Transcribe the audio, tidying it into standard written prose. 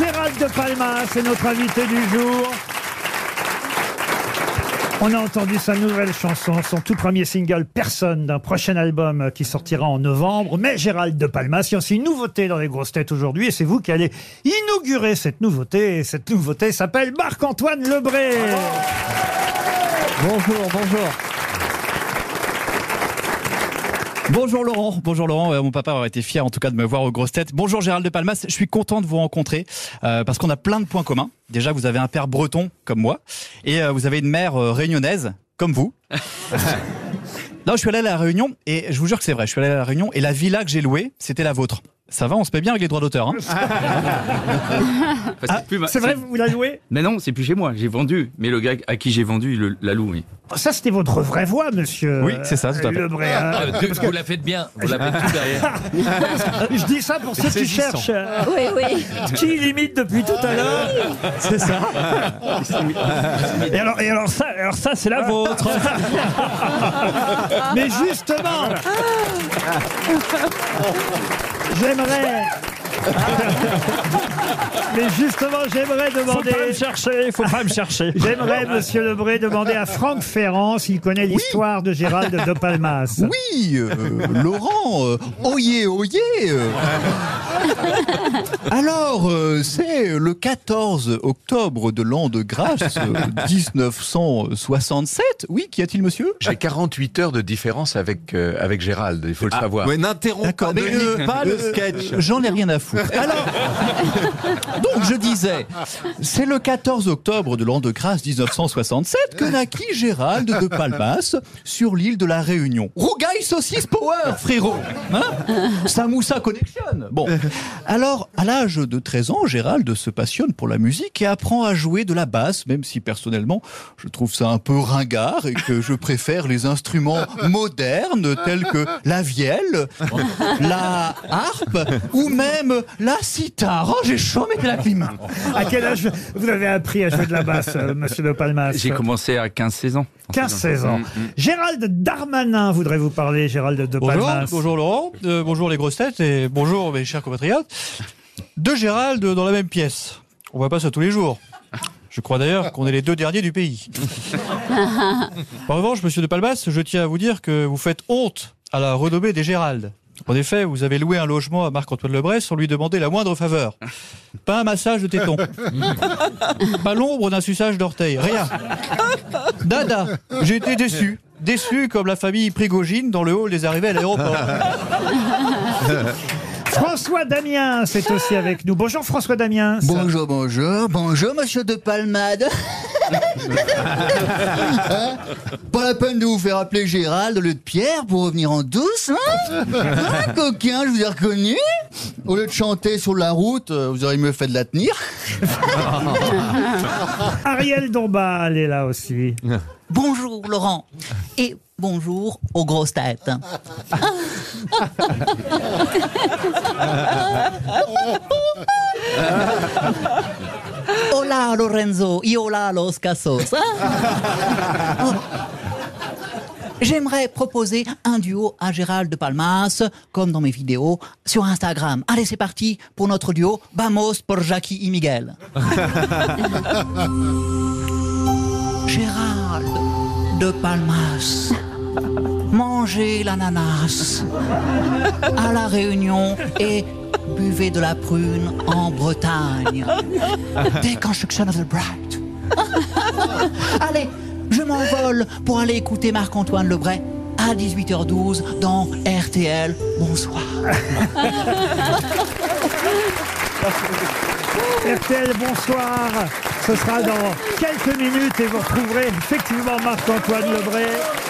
Gérald de Palmas est notre invité du jour. On a entendu sa nouvelle chanson, son tout premier single « Personne » d'un prochain album qui sortira en novembre. Mais Gérald de Palmas, il y a aussi une nouveauté dans les grosses têtes aujourd'hui et c'est vous qui allez inaugurer cette nouveauté. Et cette nouveauté s'appelle Marc-Antoine Le Bret. Bonjour, bonjour. Bonjour Laurent, mon papa aurait été fier en tout cas de me voir aux grosses têtes. Bonjour Gérald de Palmas, je suis content de vous rencontrer parce qu'on a plein de points communs. Déjà vous avez un père breton comme moi et vous avez une mère réunionnaise comme vous. Là je suis allé à la Réunion et je vous jure que c'est vrai, je suis allé à la Réunion et la villa que j'ai louée c'était la vôtre. Ça va, on se paie bien avec les droits d'auteur. Hein. Ah, c'est vrai, vous la louez? Mais non, c'est plus chez moi, j'ai vendu. Mais le gars à qui j'ai vendu, il la loue, oui. Ça, c'était votre vraie voix, monsieur. Oui, c'est ça, tout à fait. Le Bret, vous la faites bien, vous la faites tout derrière. Je dis ça pour ceux qui cherchent. Oui, oui. Qui limite depuis tout à l'heure. C'est ça. Et alors ça, c'est la vôtre. Mais justement. Mais justement, j'aimerais demander... Faut pas me chercher. J'aimerais, monsieur Le Bret, demander à Franck Ferrand s'il connaît l'histoire de Gérald de Palmas. Oui, Laurent, oyez. Alors, c'est le 14 octobre de l'an de grâce 1967. Oui, qu'y a-t-il, monsieur? J'ai 48 heures de différence avec Gérald, il faut le savoir. Mais n'interromps pas le sketch. J'en ai rien à foutre. Alors, donc je disais, c'est le 14 octobre de l'an de grâce 1967 que naquit Gérald de Palmas sur l'île de la Réunion. Rougaille saucisse power, frérot, hein? Samoussa connexion. Bon, alors à l'âge de 13 ans, Gérald se passionne pour la musique et apprend à jouer de la basse, même si personnellement, je trouve ça un peu ringard et que je préfère les instruments modernes tels que la vielle, la harpe ou même la cithare. Oh, j'ai chaud, mettez la clim. À quel âge vous avez appris à jouer de la basse, monsieur de Palmas? J'ai commencé à 15-16 ans. 15-16 ans. Gérald Darmanin voudrait vous parler, Gérald de Palmas. Bonjour Laurent, bonjour les grosses têtes et bonjour mes chers compatriotes. Deux Gérald dans la même pièce. On voit pas ça tous les jours. Je crois d'ailleurs qu'on est les deux derniers du pays. En revanche, monsieur de Palmas, je tiens à vous dire que vous faites honte à la renommée des Gérald. En effet, vous avez loué un logement à Marc-Antoine Le Bret sans lui demander la moindre faveur. Pas un massage de téton. Pas l'ombre d'un suçage d'orteil. Rien. Dada. J'ai été déçu. Déçu comme la famille Prigogine dans le hall des arrivées à l'aéroport. François Damiens est aussi avec nous. Bonjour François Damiens. Bonjour, bonjour. Bonjour monsieur de Palmade. Hein, pas la peine de vous faire appeler Gérald au lieu de Pierre pour revenir en douce, hein, coquin, je vous ai reconnu. Au lieu de chanter sur la route, vous auriez mieux fait de la tenir. Marielle Domba, elle est là aussi. Bonjour Laurent et bonjour aux grosses têtes. Hola Lorenzo, y hola los casos. J'aimerais proposer un duo à Gérald de Palmas, comme dans mes vidéos, sur Instagram. Allez, c'est parti pour notre duo Vamos por Jackie y Miguel. Gérald de Palmas, mangez l'ananas à la Réunion et buvez de la prune en Bretagne. Deconstruction of the Bride. Allez, je m'envole pour aller écouter Marc-Antoine Le Bret à 18h12 dans RTL. Bonsoir. RTL, bonsoir. Ce sera dans quelques minutes et vous retrouverez effectivement Marc-Antoine Le Bret.